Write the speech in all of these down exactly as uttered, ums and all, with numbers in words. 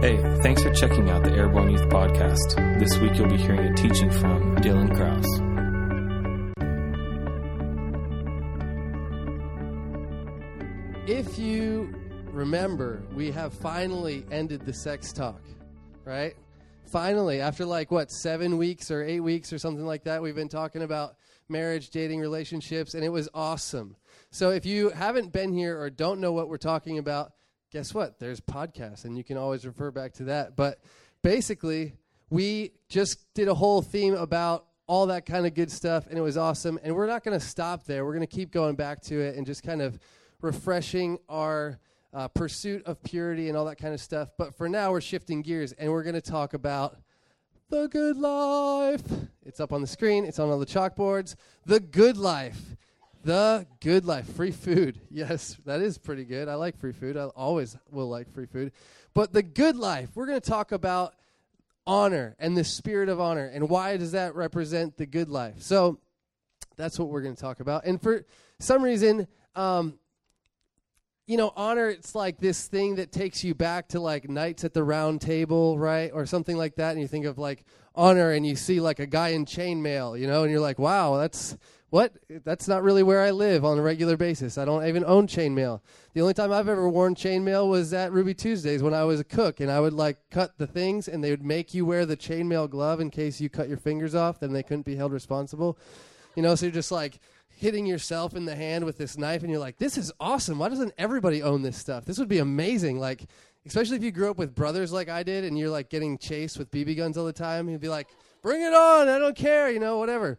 Hey, thanks for checking out the Airborne Youth Podcast. This week you'll be hearing a teaching from Dylan Krause. If you remember, we have finally ended the sex talk, right? Finally, after like, what, seven weeks or eight weeks or something like that, we've been talking about marriage, dating, relationships, and it was awesome. So if you haven't been here or don't know what we're talking about, guess what? There's podcasts, and you can always refer back to that. But basically, we just did a whole theme about all that kind of good stuff, and it was awesome. And we're not going to stop there. We're going to keep going back to it and just kind of refreshing our uh, pursuit of purity and all that kind of stuff. But for now, we're shifting gears, and we're going to talk about the good life. It's up on the screen. It's on all the chalkboards. The good life. The good life. Free food. Yes, that is pretty good. I like free food. I always will like free food. But the good life, we're going to talk about honor and the spirit of honor and why does that represent the good life. So that's what we're going to talk about. And for some reason, um, you know, honor, it's like this thing that takes you back to like Knights at the Round Table, right? Or something like that. And you think of like honor and you see like a guy in chainmail, you know, and you're like, wow, that's... What? That's not really where I live on a regular basis. I don't even own chainmail. The only time I've ever worn chainmail was at Ruby Tuesdays when I was a cook, and I would like cut the things, and they would make you wear the chainmail glove in case you cut your fingers off, then they couldn't be held responsible. You know, so you're just like hitting yourself in the hand with this knife, and you're like, this is awesome. Why doesn't everybody own this stuff? This would be amazing. Like, especially if you grew up with brothers like I did, and you're like getting chased with B B guns all the time, you'd be like, bring it on. I don't care. You know, whatever.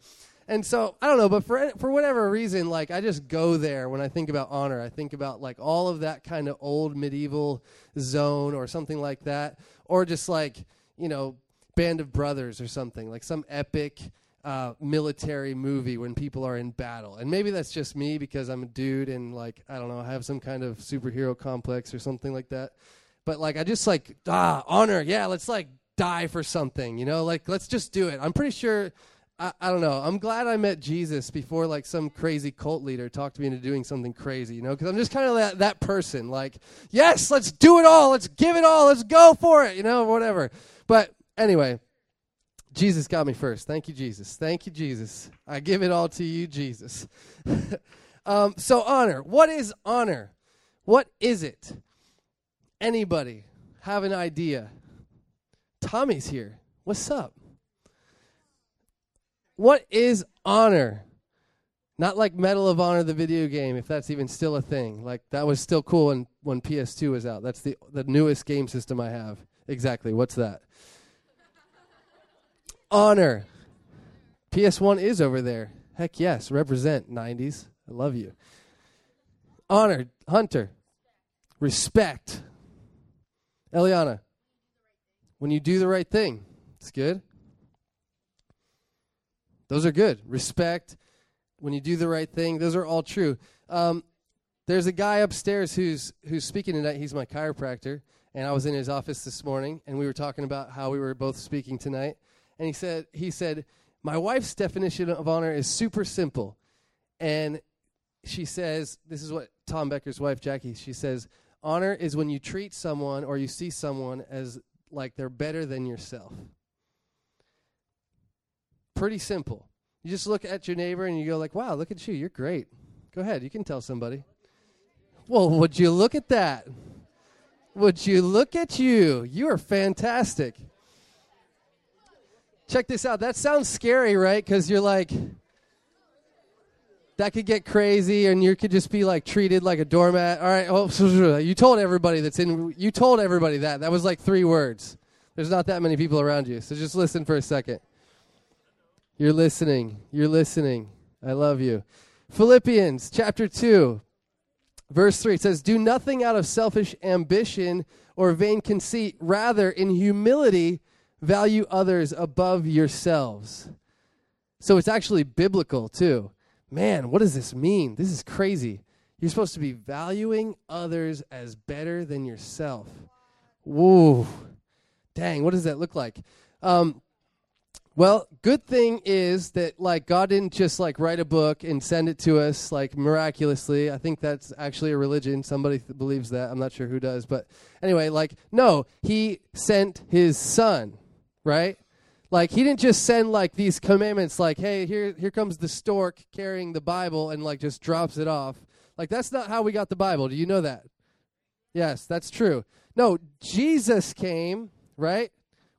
And so, I don't know, but for for whatever reason, like, I just go there when I think about honor. I think about, like, all of that kind of old medieval zone or something like that. Or just, like, you know, Band of Brothers or something. Like, some epic uh, military movie when people are in battle. And maybe that's just me because I'm a dude and, like, I don't know, I have some kind of superhero complex or something like that. But, like, I just, like, ah, honor, yeah, let's, like, die for something, you know? Like, let's just do it. I'm pretty sure... I, I don't know. I'm glad I met Jesus before, like, some crazy cult leader talked me into doing something crazy, you know, because I'm just kind of that, that person, like, yes, let's do it all. Let's give it all. Let's go for it, you know, whatever. But anyway, Jesus got me first. Thank you, Jesus. Thank you, Jesus. I give it all to you, Jesus. um, so honor. What is honor? What is it? Anybody have an idea? Tommy's here. What's up? What is honor? Not like Medal of Honor, the video game, if that's even still a thing. Like, that was still cool when, when P S two was out. That's the the newest game system I have. Exactly. What's that? Honor. P S one is over there. Heck yes. Represent, nineties. I love you. Honor. Hunter. Respect. Eliana. When you do the right thing. It's good. Those are good. Respect, when you do the right thing, those are all true. Um, there's a guy upstairs who's who's speaking tonight. He's my chiropractor, and I was in his office this morning, and we were talking about how we were both speaking tonight. And he said, he said, my wife's definition of honor is super simple. And she says, this is what Tom Becker's wife, Jackie, she says, honor is when you treat someone or you see someone as like they're better than yourself. Pretty simple. You just look at your neighbor and you go like, wow, look at you. You're great. Go ahead. You can tell somebody. Well, would you look at that? Would you look at you? You are fantastic. Check this out. That sounds scary, right? Because you're like, that could get crazy and you could just be like treated like a doormat. All right. Oh, you told everybody that's in. You told everybody that. That was like three words. There's not that many people around you. So just listen for a second. You're listening. You're listening. I love you. Philippians chapter two, verse three, it says, do nothing out of selfish ambition or vain conceit. Rather, in humility, value others above yourselves. So it's actually biblical, too. Man, what does this mean? This is crazy. You're supposed to be valuing others as better than yourself. Whoa. Dang, what does that look like? Um... Well, good thing is that, like, God didn't just, like, write a book and send it to us, like, miraculously. I think that's actually a religion. Somebody th- believes that. I'm not sure who does. But anyway, like, no, he sent his son, right? Like, he didn't just send, like, these commandments, like, hey, here here comes the stork carrying the Bible and, like, just drops it off. Like, that's not how we got the Bible. Do you know that? Yes, that's true. No, Jesus came, right?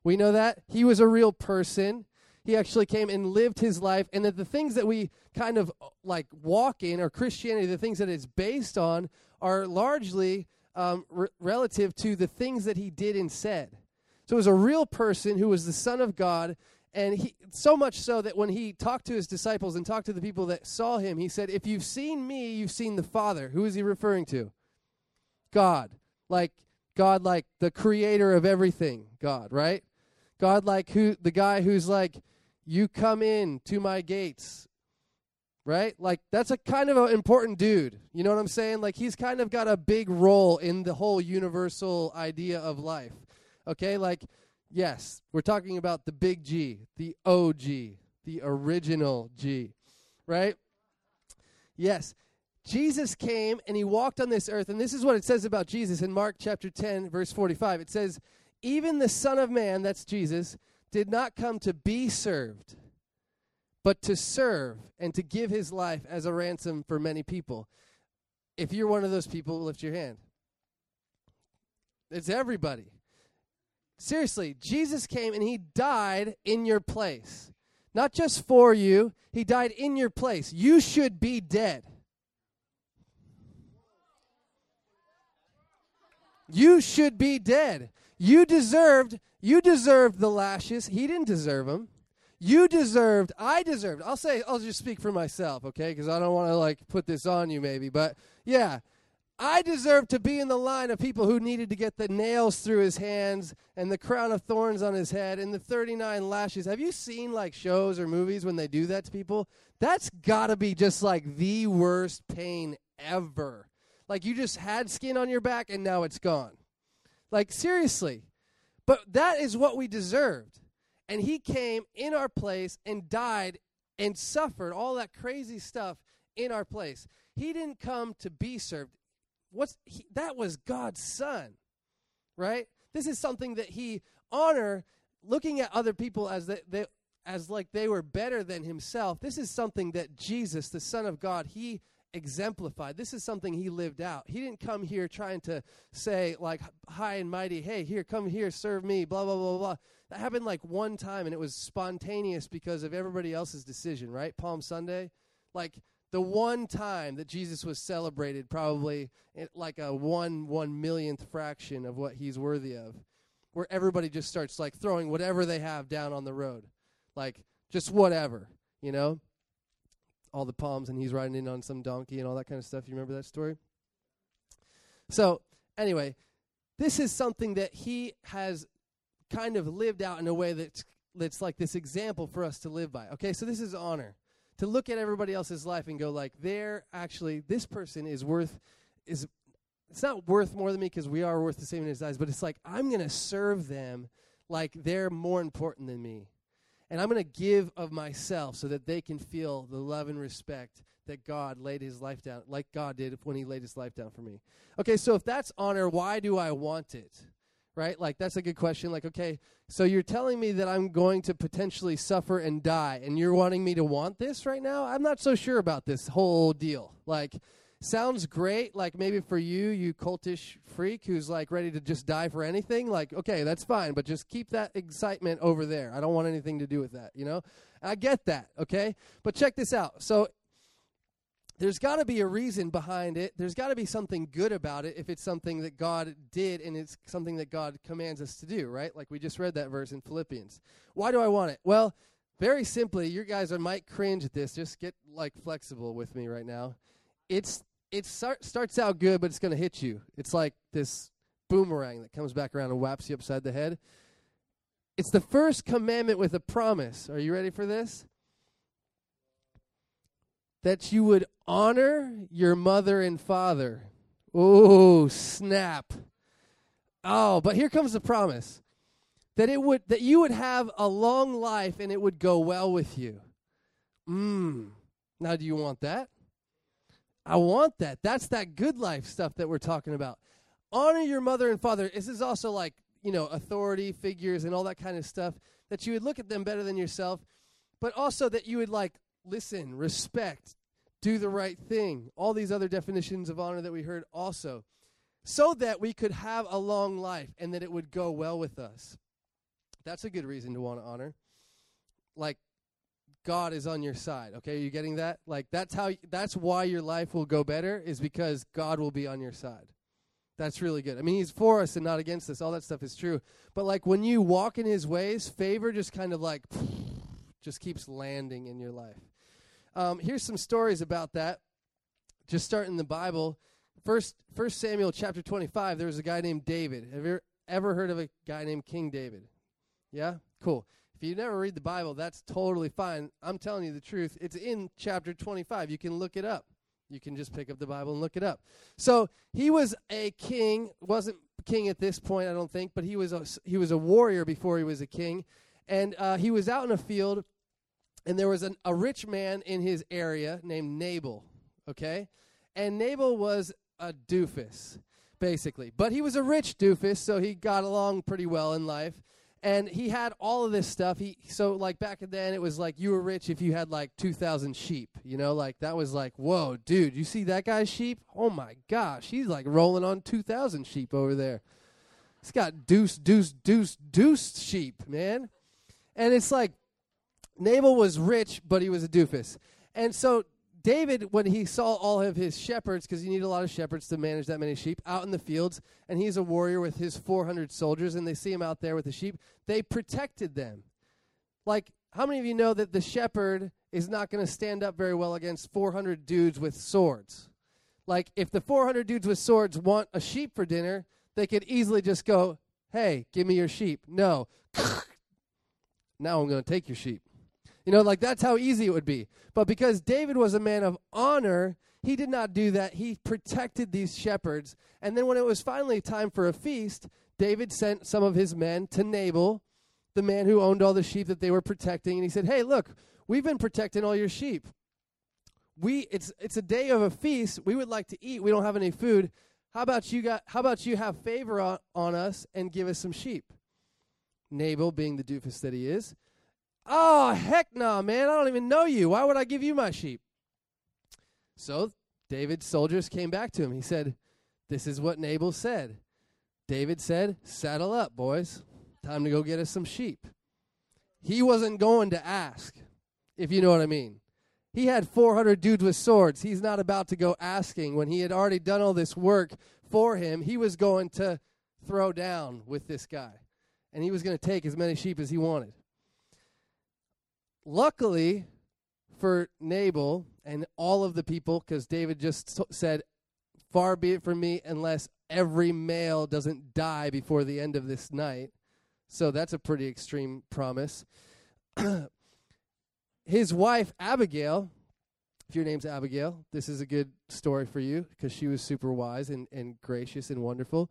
We know that. He was a real person. He actually came and lived his life. And that the things that we kind of, like, walk in, or Christianity, the things that it's based on, are largely um, re- relative to the things that he did and said. So it was a real person who was the Son of God. And he, so much so that when he talked to his disciples and talked to the people that saw him, he said, if you've seen me, you've seen the Father. Who is he referring to? God. Like, God, like the creator of everything, God, right? God, like who the guy who's like, you come in to my gates, right? Like, that's a kind of an important dude. You know what I'm saying? Like, he's kind of got a big role in the whole universal idea of life, okay? Like, yes, we're talking about the big G, the O G, the original G, right? Yes, Jesus came and he walked on this earth. And this is what it says about Jesus in Mark chapter ten, verse forty-five. It says, even the Son of Man, that's Jesus, did not come to be served, but to serve and to give his life as a ransom for many people. If you're one of those people, lift your hand. It's everybody. Seriously, Jesus came and he died in your place. Not just for you. He died in your place. You should be dead. You should be dead. You deserved, you deserved the lashes. He didn't deserve them. You deserved, I deserved. I'll say, I'll just speak for myself, okay? Because I don't want to, like, put this on you maybe. But, yeah, I deserved to be in the line of people who needed to get the nails through his hands and the crown of thorns on his head and the thirty-nine lashes. Have you seen, like, shows or movies when they do that to people? That's got to be just, like, the worst pain ever. Like, you just had skin on your back, and now it's gone. Like, seriously. But that is what we deserved. And he came in our place and died and suffered all that crazy stuff in our place. He didn't come to be served. What's he, that was God's son, right? This is something that he honored, looking at other people as they, they as like they were better than himself. This is something that Jesus, the Son of God, he exemplified. This is something he lived out. He didn't come here trying to say, like, high and mighty, hey, here, come here, serve me, blah, blah, blah, blah. That happened like one time, and it was spontaneous because of everybody else's decision, right? Palm Sunday. Like, the one time that Jesus was celebrated, probably like a one one millionth fraction of what he's worthy of, where everybody just starts, like, throwing whatever they have down on the road. Like, just whatever, you know? All the palms, and he's riding in on some donkey and all that kind of stuff. You remember that story? So, anyway, this is something that he has kind of lived out in a way that's, that's like this example for us to live by. Okay, so this is honor. To look at everybody else's life and go like, they're actually, this person is worth, is it's not worth more than me because we are worth the same in his eyes, but it's like, I'm going to serve them like they're more important than me. And I'm going to give of myself so that they can feel the love and respect that God laid his life down, like God did when he laid his life down for me. Okay, so if that's honor, why do I want it? Right? Like, that's a good question. Like, okay, so you're telling me that I'm going to potentially suffer and die, and you're wanting me to want this right now? I'm not so sure about this whole deal. Like, sounds great. Like, maybe for you, you cultish freak who's, like, ready to just die for anything. Like, okay, that's fine, but just keep that excitement over there. I don't want anything to do with that, you know? I get that, okay? But check this out. So there's got to be a reason behind it. There's got to be something good about it if it's something that God did and it's something that God commands us to do, right? Like we just read that verse in Philippians. Why do I want it? Well, very simply, you guys are, might cringe at this. Just get, like, flexible with me right now. It's It start, starts out good, but it's going to hit you. It's like this boomerang that comes back around and whaps you upside the head. It's the first commandment with a promise. Are you ready for this? That you would honor your mother and father. Oh, snap. Oh, but here comes the promise. that it would that you would have a long life and it would go well with you. Mmm. Now, do you want that? I want that. That's that good life stuff that we're talking about. Honor your mother and father. This is also like, you know, authority figures and all that kind of stuff, that you would look at them better than yourself, but also that you would, like, listen, respect, do the right thing, all these other definitions of honor that we heard also, so that we could have a long life and that it would go well with us. That's a good reason to want to honor. Like, God is on your side, okay? Are you getting that? Like, that's how, that's why your life will go better, is because God will be on your side. That's really good. I mean, he's for us and not against us. All that stuff is true. But, like, when you walk in his ways, favor just kind of, like, just keeps landing in your life. Um, here's some stories about that. Just starting the Bible. First, First Samuel chapter twenty-five, there was a guy named David. Have you ever heard of a guy named King David? Yeah? Cool. If you never read the Bible, that's totally fine. I'm telling you the truth. It's in chapter twenty-five. You can look it up. You can just pick up the Bible and look it up. So he was a king, wasn't king at this point, I don't think, but he was a, he was a warrior before he was a king. And uh, he was out in a field, and there was an, a rich man in his area named Nabal, okay? And Nabal was a doofus, basically. But he was a rich doofus, so he got along pretty well in life. And he had all of this stuff. He so, like, back then, it was like you were rich if you had, like, two thousand sheep. You know, like, that was like, whoa, dude, you see that guy's sheep? Oh, my gosh, he's, like, rolling on two thousand sheep over there. He's got deuce, deuce, deuce, deuce sheep, man. And it's like Nabal was rich, but he was a doofus. And so David, when he saw all of his shepherds, because you need a lot of shepherds to manage that many sheep, out in the fields, and he's a warrior with his four hundred soldiers, and they see him out there with the sheep, they protected them. Like, how many of you know that the shepherd is not going to stand up very well against four hundred dudes with swords? Like, if the four hundred dudes with swords want a sheep for dinner, they could easily just go, hey, give me your sheep. No. Now I'm going to take your sheep. You know, like, that's how easy it would be. But because David was a man of honor, he did not do that. He protected these shepherds. And then when it was finally time for a feast, David sent some of his men to Nabal, the man who owned all the sheep that they were protecting. And he said, hey, look, we've been protecting all your sheep. We it's it's a day of a feast. We would like to eat. We don't have any food. How about you got, how about you have favor on, on us and give us some sheep? Nabal, being the doofus that he is, oh, heck no, man. I don't even know you. Why would I give you my sheep? So David's soldiers came back to him. He said, this is what Nabal said. David said, saddle up, boys. Time to go get us some sheep. He wasn't going to ask, if you know what I mean. He had four hundred dudes with swords. He's not about to go asking when he had already done all this work for him. He was going to throw down with this guy, and he was going to take as many sheep as he wanted. Luckily for Nabal and all of the people, because David just t- said, far be it from me unless every male doesn't die before the end of this night. So that's a pretty extreme promise. His wife, Abigail, if your name's Abigail, this is a good story for you because she was super wise and, and gracious and wonderful.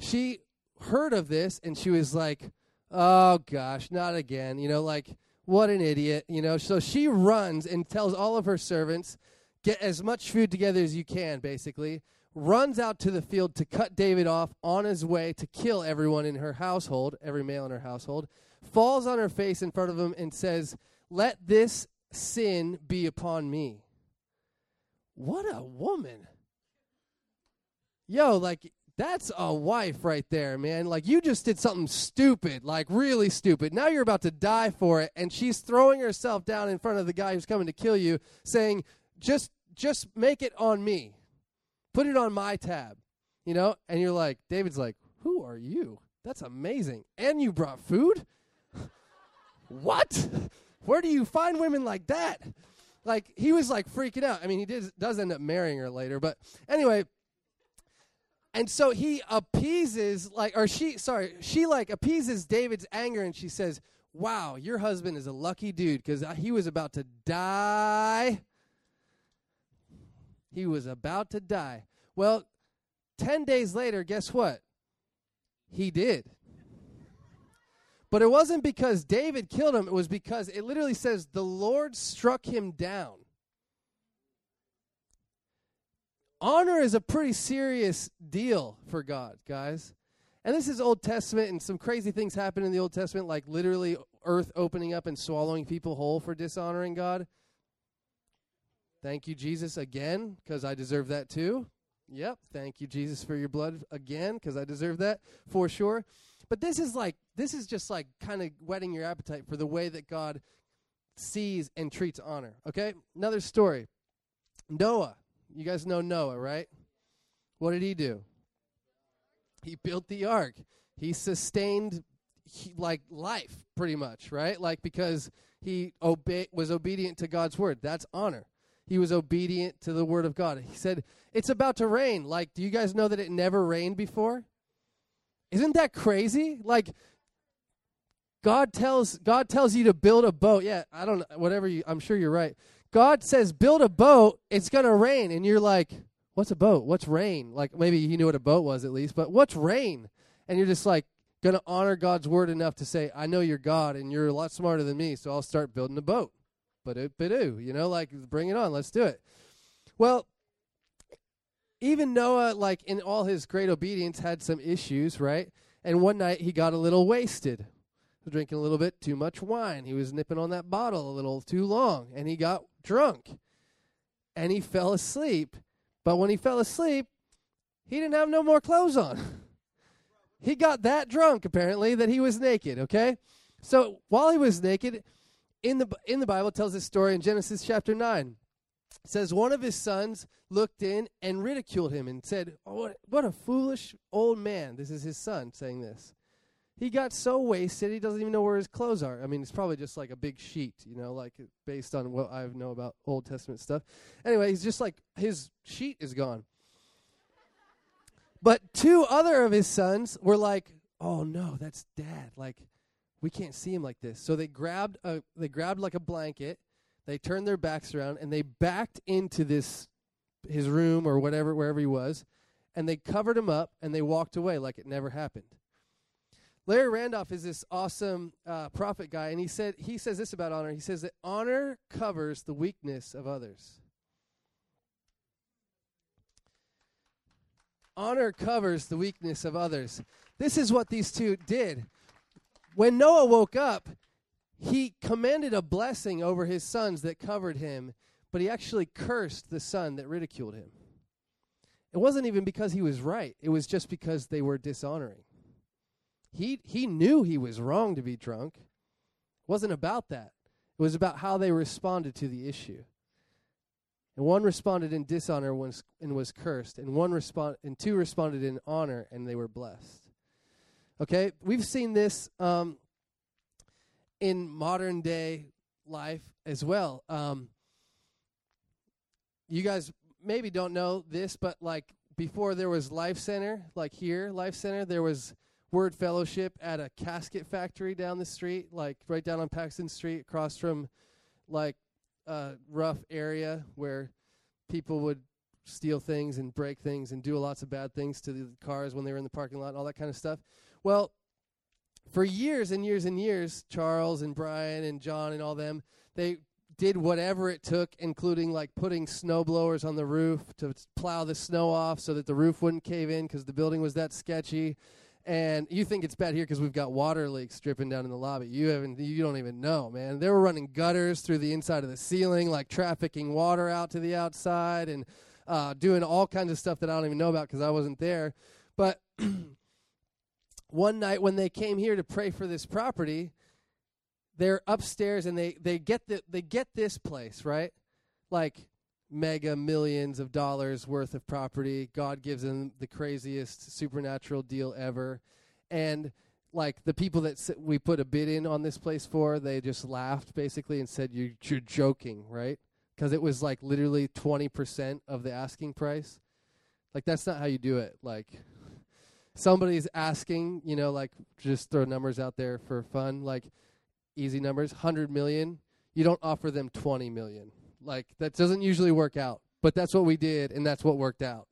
She heard of this and she was like, oh, gosh, not again. You know, like, what an idiot, you know. So she runs and tells all of her servants, get as much food together as you can, basically. Runs out to the field to cut David off on his way to kill everyone in her household, every male in her household. Falls on her face in front of him and says, let this sin be upon me. What a woman. Yo, like, that's a wife right there, man. Like, you just did something stupid, like really stupid. Now you're about to die for it, and she's throwing herself down in front of the guy who's coming to kill you, saying, just just make it on me. Put it on my tab, you know? And you're like, David's like, who are you? That's amazing. And you brought food? What? Where do you find women like that? Like, he was, like, freaking out. I mean, he did, does end up marrying her later, but anyway. And so he appeases, like, or she, sorry, she, like, appeases David's anger, and she says, wow, your husband is a lucky dude because he was about to die. He was about to die. Well, ten days later, guess what? He did. But it wasn't because David killed him. It was because it literally says the Lord struck him down. Honor is a pretty serious deal for God, guys. And this is Old Testament, and some crazy things happen in the Old Testament, like literally earth opening up and swallowing people whole for dishonoring God. Thank you, Jesus, again, because I deserve that too. Yep, thank you, Jesus, for your blood again, because I deserve that for sure. But this is like, this is just like kind of whetting your appetite for the way that God sees and treats honor, okay? Another story. Noah. You guys know Noah, right? What did he do? He built the ark. He sustained, he, like, life pretty much, right? Like, because he obe- was obedient to God's word. That's honor. He was obedient to the word of God. He said, it's about to rain. Like, do you guys know that it never rained before? Isn't that crazy? Like, God tells God tells you to build a boat. Yeah, I don't know, whatever you, I'm sure you're right. God says, build a boat, it's going to rain. And you're like, what's a boat? What's rain? Like, maybe he knew what a boat was at least, but what's rain? And you're just like, going to honor God's word enough to say, I know you're God, and you're a lot smarter than me, so I'll start building a boat. Ba-do-ba-do, you know, like, bring it on. Let's do it. Well, even Noah, like, in all his great obedience, had some issues, right? And one night, he got a little wasted. Drinking a little bit too much wine. He was nipping on that bottle a little too long, and he got drunk, and he fell asleep. But when he fell asleep, he didn't have no more clothes on. He got that drunk, apparently, that he was naked, okay? So while he was naked, in the in the Bible, it tells this story in Genesis chapter nine. It says, one of his sons looked in and ridiculed him and said, oh, what, what a foolish old man. This is his son saying this. He got so wasted, he doesn't even know where his clothes are. I mean, it's probably just like a big sheet, you know, like based on what I know about Old Testament stuff. Anyway, he's just like, his sheet is gone. But two other of his sons were like, oh, no, that's dad. Like, we can't see him like this. So they grabbed, a, they grabbed like a blanket, they turned their backs around, and they backed into this, his room or whatever, wherever he was, and they covered him up, and they walked away like it never happened. Larry Randolph is this awesome uh, prophet guy, and he said he says this about honor. He says that honor covers the weakness of others. Honor covers the weakness of others. This is what these two did. When Noah woke up, he commanded a blessing over his sons that covered him, but he actually cursed the son that ridiculed him. It wasn't even because he was right. It was just because they were dishonoring. He he knew he was wrong to be drunk. It wasn't about that. It was about how they responded to the issue. And one responded in dishonor and was cursed, and one respond and two responded in honor, and they were blessed. Okay, we've seen this um, in modern day life as well. Um, you guys maybe don't know this, but like before there was Life Center, like here, Life Center, there was Word Fellowship at a casket factory down the street, like right down on Paxton Street, across from like a uh, rough area where people would steal things and break things and do lots of bad things to the cars when they were in the parking lot and all that kind of stuff. Well, for years and years and years, Charles and Brian and John and all them, they did whatever it took, including like putting snow blowers on the roof to plow the snow off so that the roof wouldn't cave in because the building was that sketchy. And you think it's bad here because we've got water leaks dripping down in the lobby. You haven't, you don't even know, man. They were running gutters through the inside of the ceiling, like trafficking water out to the outside and uh, doing all kinds of stuff that I don't even know about because I wasn't there. But one night when they came here to pray for this property, they're upstairs and they they get the they get this place, right? Like mega millions of dollars worth of property. God gives them the craziest supernatural deal ever. And like the people that s- we put a bid in on this place for, they just laughed basically and said, you're, you're joking, right? Because it was like literally twenty percent of the asking price. Like that's not how you do it. Like somebody's asking, you know, like just throw numbers out there for fun, like easy numbers, one hundred million. You don't offer them twenty million. Like, that doesn't usually work out, but that's what we did, and that's what worked out,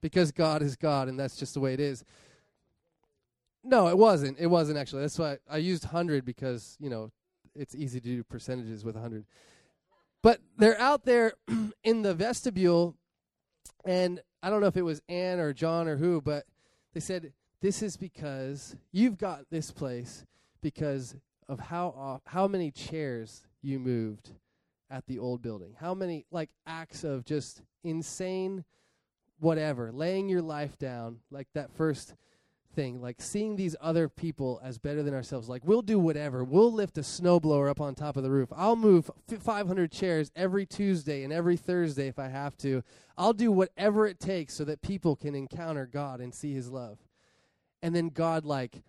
because God is God, and that's just the way it is. No, it wasn't. It wasn't, actually. That's why I used one hundred because, you know, it's easy to do percentages with one hundred. But they're out there in the vestibule, and I don't know if it was Ann or John or who, but they said, this is because you've got this place because of how off, how many chairs you moved at the old building. How many, like, acts of just insane whatever, laying your life down, like that first thing, like seeing these other people as better than ourselves. Like, we'll do whatever. We'll lift a snowblower up on top of the roof. I'll move five hundred chairs every Tuesday and every Thursday if I have to. I'll do whatever it takes so that people can encounter God and see his love. And then God, like,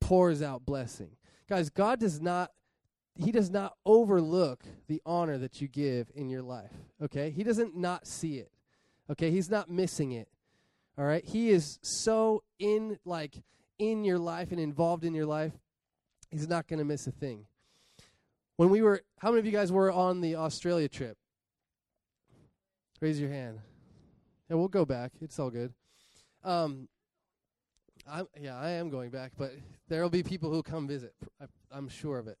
pours out blessing. Guys, God does not, he does not overlook the honor that you give in your life, okay? He doesn't not see it, okay? He's not missing it, all right? He is so in, like, in your life and involved in your life, he's not going to miss a thing. When we were, how many of you guys were on the Australia trip? Raise your hand. Yeah, we'll go back. It's all good. Um, I'm, yeah, I am going back, but there will be people who come visit. I, I'm sure of it.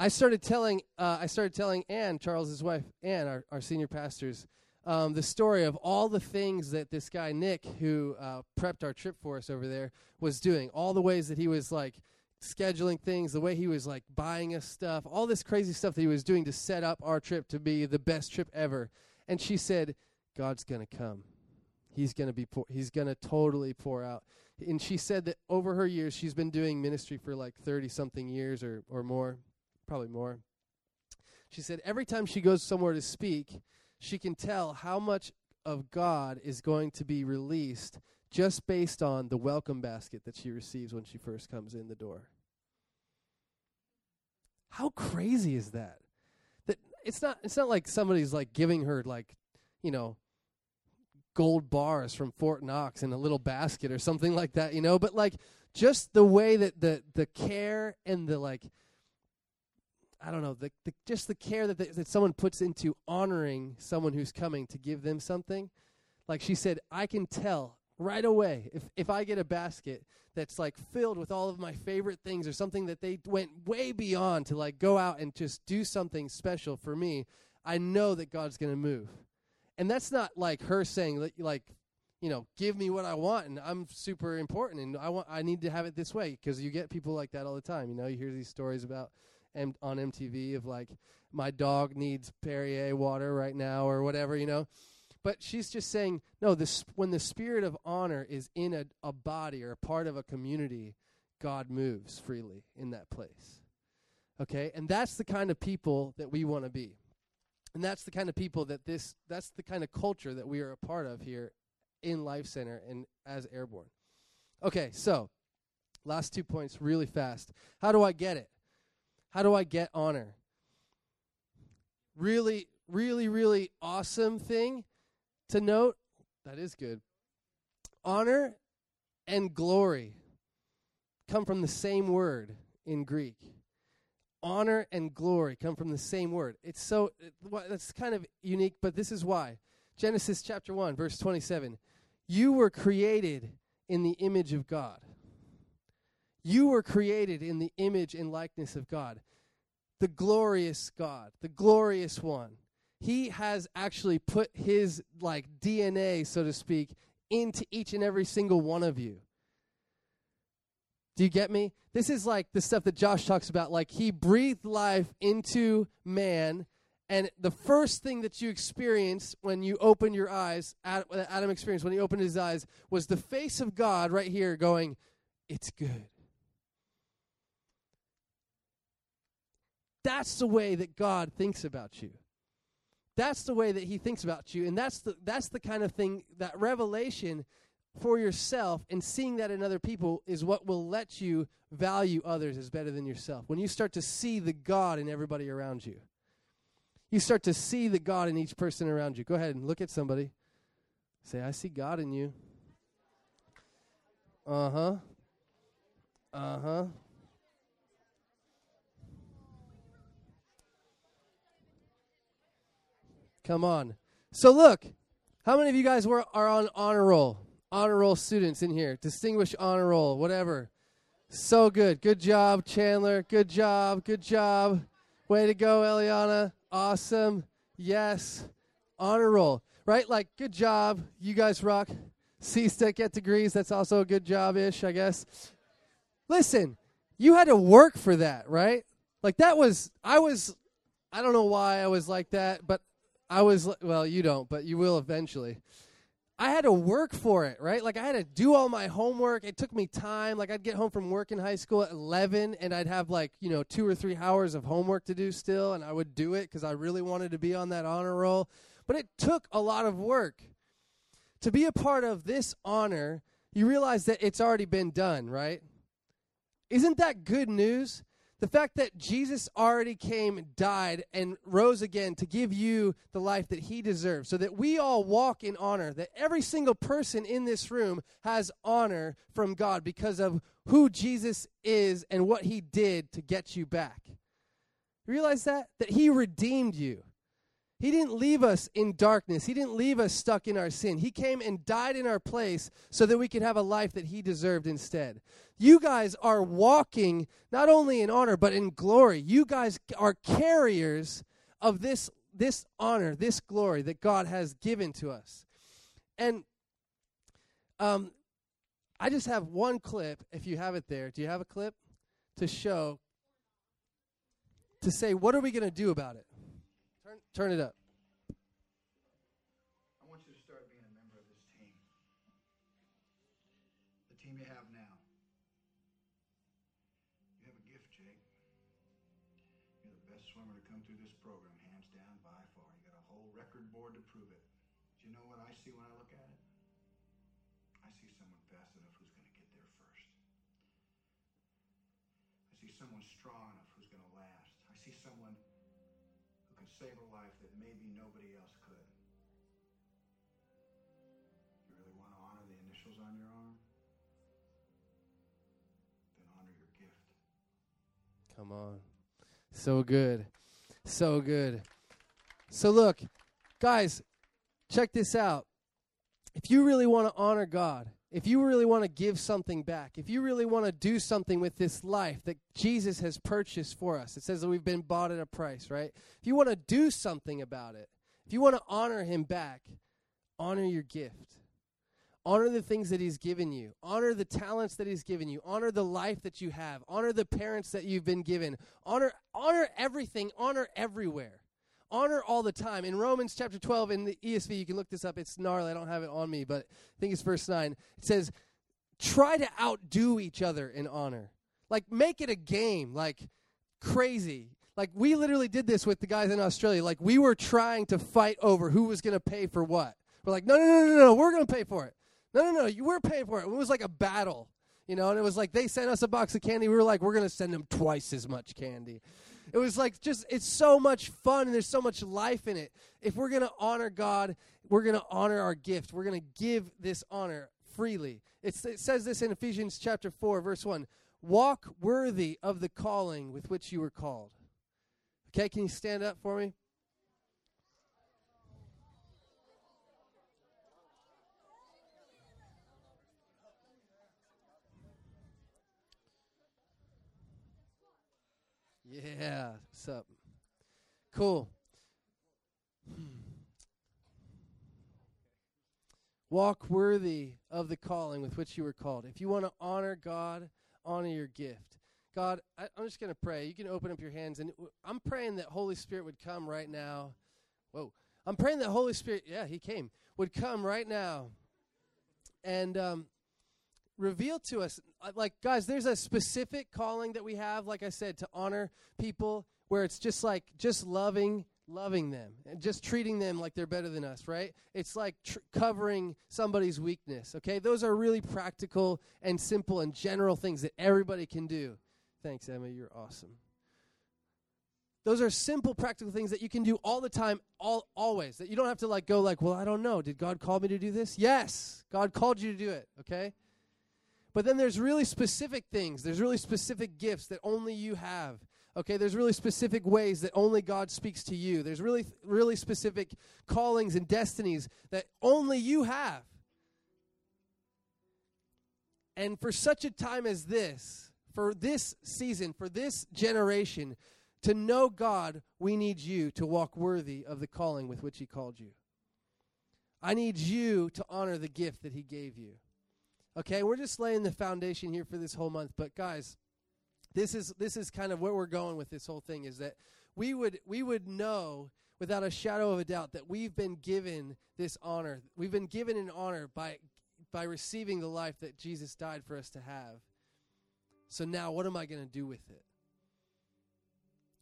I started telling uh, I started telling Ann, Charles' wife, Ann, our, our senior pastors, um, the story of all the things that this guy, Nick, who uh, prepped our trip for us over there, was doing. All the ways that he was, like, scheduling things, the way he was, like, buying us stuff, all this crazy stuff that he was doing to set up our trip to be the best trip ever. And she said, God's going to come. He's going to be pour, he's going to totally pour out. And she said that over her years, she's been doing ministry for, like, thirty-something years or, or more. Probably more. She said every time she goes somewhere to speak, she can tell how much of God is going to be released just based on the welcome basket that she receives when she first comes in the door. How crazy is that? That it's not it's not like somebody's like giving her like, you know, gold bars from Fort Knox in a little basket or something like that, you know, but like just the way that the the care and the like I don't know, the, the, just the care that, the, that someone puts into honoring someone who's coming to give them something. Like she said, I can tell right away if, if I get a basket that's like filled with all of my favorite things or something that they went way beyond to like go out and just do something special for me, I know that God's going to move. And that's not like her saying like, you know, give me what I want and I'm super important and I want I need to have it this way because you get people like that all the time. You know, you hear these stories about M- on M T V of like my dog needs Perrier water right now or whatever, you know, but she's just saying no, this when the spirit of honor is in a, a body or a part of a community, God moves freely in that place. Okay, and that's the kind of people that we want to be, and that's the kind of people that this that's the kind of culture that we are a part of here in Life Center and as Airborne. Okay, so last two points really fast. How do I get it? How do I get honor? Really, really, really awesome thing to note. That is good. Honor and glory come from the same word in Greek. Honor and glory come from the same word. It's so, it, wh- that's kind of unique, but this is why. Genesis chapter one, verse twenty-seven. You were created in the image of God. You were created in the image and likeness of God, the glorious God, the glorious one. He has actually put his, like, D N A, so to speak, into each and every single one of you. Do you get me? This is like the stuff that Josh talks about. Like, he breathed life into man, and the first thing that you experience when you open your eyes, Adam experienced when he opened his eyes, was the face of God right here going, it's good. That's the way that God thinks about you. That's the way that he thinks about you. And that's the that's the kind of thing, that revelation for yourself and seeing that in other people is what will let you value others as better than yourself. When you start to see the God in everybody around you, you start to see the God in each person around you. Go ahead and look at somebody. Say, I see God in you. Uh-huh. Uh-huh. Come on. So look, how many of you guys were are on honor roll? honor roll students in here. Distinguished honor roll, whatever. So good. Good job, Chandler. Good job. Good job. Way to go, Eliana. Awesome. Yes. Honor roll. Right? Like, good job. You guys rock. C-Stick, get degrees. That's also a good job-ish, I guess. Listen, you had to work for that, right? Like, that was, I was, I don't know why I was like that, but I was, well, you don't, but you will eventually. I had to work for it, right? Like, I had to do all my homework. It took me time. Like, I'd get home from work in high school at eleven, and I'd have, like, you know, two or three hours of homework to do still, and I would do it because I really wanted to be on that honor roll. But it took a lot of work. To be a part of this honor, you realize that it's already been done, right? Isn't that good news? The fact that Jesus already came, died, and rose again to give you the life that he deserves, so that we all walk in honor, that every single person in this room has honor from God because of who Jesus is and what he did to get you back. Realize that? That he redeemed you. He didn't leave us in darkness. He didn't leave us stuck in our sin. He came and died in our place so that we could have a life that he deserved instead. You guys are walking not only in honor, but in glory. You guys are carriers of this, this honor, this glory that God has given to us. And um, I just have one clip, if you have it there. Do you have a clip? To show, to say, what are we going to do about it? Turn it up. I want you to start being a member of this team. The team you have now. You have a gift, Jake. You're the best swimmer to come through this program, hands down, by far. You got a whole record board to prove it. Do you know what I see when I look at it? I see someone fast enough who's going to get there first. I see someone strong enough who's going to last. I see someone save a life that maybe nobody else could. You really want to honor the initials on your arm? Then honor your gift. Come on. So good. So good. So look, guys, check this out. If you really want to honor God, if you really want to give something back, if you really want to do something with this life that Jesus has purchased for us, it says that we've been bought at a price, right? If you want to do something about it, if you want to honor him back, honor your gift. Honor the things that he's given you. Honor the talents that he's given you. Honor the life that you have. Honor the parents that you've been given. Honor, honor everything. Honor everywhere. Honor all the time. In Romans chapter twelve in the E S V, you can look this up. It's gnarly. I don't have it on me, but I think it's verse nine. It says, try to outdo each other in honor. Like, make it a game, like crazy. Like, we literally did this with the guys in Australia. Like, we were trying to fight over who was going to pay for what. We're like, no, no, no, no, no, we're going to pay for it. No, no, no, you we're paying for it. It was like a battle, you know, and it was like they sent us a box of candy. We were like, we're going to send them twice as much candy. It was like just, it's so much fun, and there's so much life in it. If we're going to honor God, we're going to honor our gift. We're going to give this honor freely. It's, it says this in Ephesians chapter four, verse one. Walk worthy of the calling with which you were called. Okay, can you stand up for me? Yeah, what's up? Cool. Walk worthy of the calling with which you were called. If you want to honor God, honor your gift. God, I, I'm just going to pray. You can open up your hands. And w- I'm praying that Holy Spirit would come right now. Whoa. I'm praying that Holy Spirit, yeah, he came, would come right now and um, reveal to us. Like, guys, there's a specific calling that we have, like I said, to honor people where it's just like just loving, loving them and just treating them like they're better than us, right? It's like tr- covering somebody's weakness, okay? Those are really practical and simple and general things that everybody can do. Thanks, Emma. You're awesome. Those are simple, practical things that you can do all the time, all always, that you don't have to, like, go like, well, I don't know. Did God call me to do this? Yes, God called you to do it, okay? But then there's really specific things. There's really specific gifts that only you have. Okay, there's really specific ways that only God speaks to you. There's really, really specific callings and destinies that only you have. And for such a time as this, for this season, for this generation, to know God, we need you to walk worthy of the calling with which he called you. I need you to honor the gift that he gave you. Okay, we're just laying the foundation here for this whole month. But guys, this is this is kind of where we're going with this whole thing, is that we would we would know without a shadow of a doubt that we've been given this honor. We've been given an honor by by receiving the life that Jesus died for us to have. So now what am I going to do with it?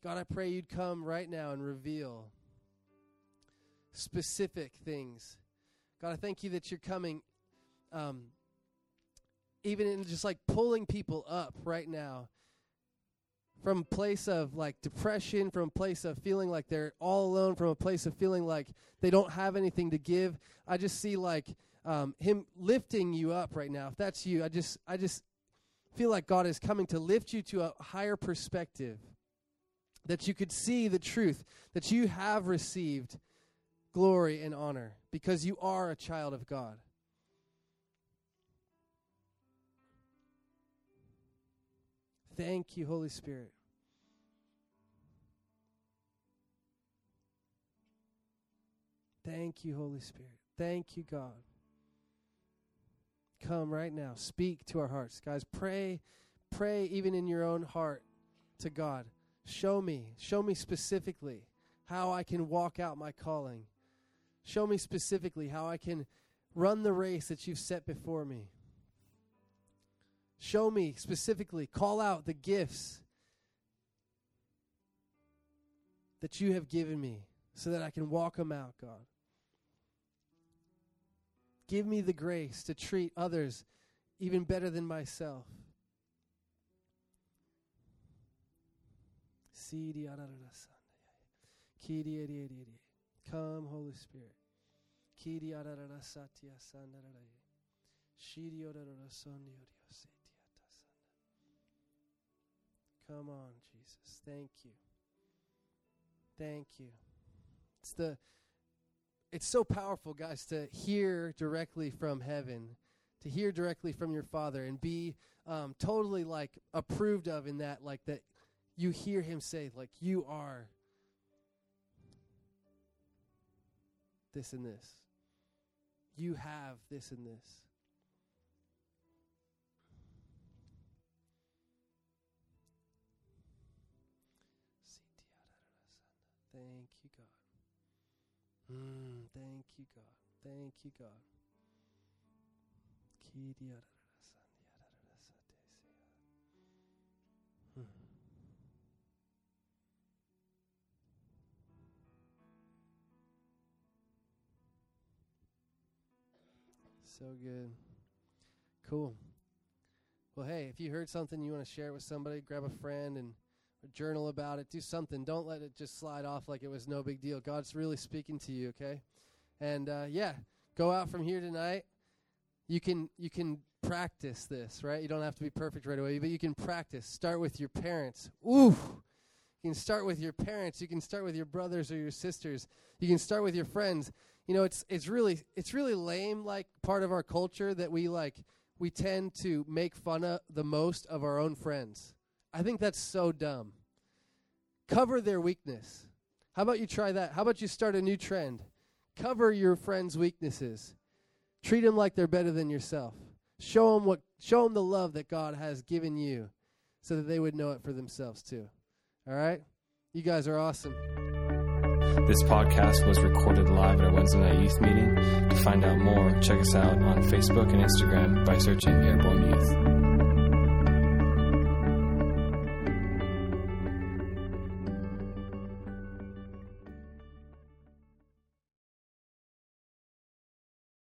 God, I pray you'd come right now and reveal specific things. God, I thank you that you're coming, um, even in just like pulling people up right now from a place of like depression, from a place of feeling like they're all alone, from a place of feeling like they don't have anything to give. I just see like um, him lifting you up right now. If that's you, I just I just feel like God is coming to lift you to a higher perspective, that you could see the truth, that you have received glory and honor because you are a child of God. Thank you, Holy Spirit. Thank you, Holy Spirit. Thank you, God. Come right now. Speak to our hearts. Guys, pray, pray even in your own heart to God. Show me, show me specifically how I can walk out my calling. Show me specifically how I can run the race that you've set before me. Show me specifically, call out the gifts that you have given me so that I can walk them out, God. Give me the grace to treat others even better than myself. Come, Holy Spirit. Come on, Jesus. Thank you. Thank you. It's the it's so powerful, guys, to hear directly from heaven, to hear directly from your Father and be um, totally like approved of in that, like that you hear him say, like, you are this and this. You have this and this. Thank you, God. Mm, thank you, God. Thank you, God. Hmm. So good. Cool. Well, hey, if you heard something you want to share with somebody, grab a friend and journal about it. Do something. Don't let it just slide off like it was no big deal. God's really speaking to you, okay? And uh, yeah, go out from here tonight. You can you can practice this, right? You don't have to be perfect right away, but you can practice. Start with your parents. Ooh, you can start with your parents. You can start with your brothers or your sisters. You can start with your friends. You know, it's it's really it's really lame, like part of our culture that we like we tend to make fun of the most of our own friends. I think that's so dumb. Cover their weakness. How about you try that? How about you start a new trend? Cover your friend's weaknesses. Treat them like they're better than yourself. Show them what, show them the love that God has given you so that they would know it for themselves too. All right? You guys are awesome. This podcast was recorded live at our Wednesday night youth meeting. To find out more, check us out on Facebook and Instagram by searching Airborne Youth.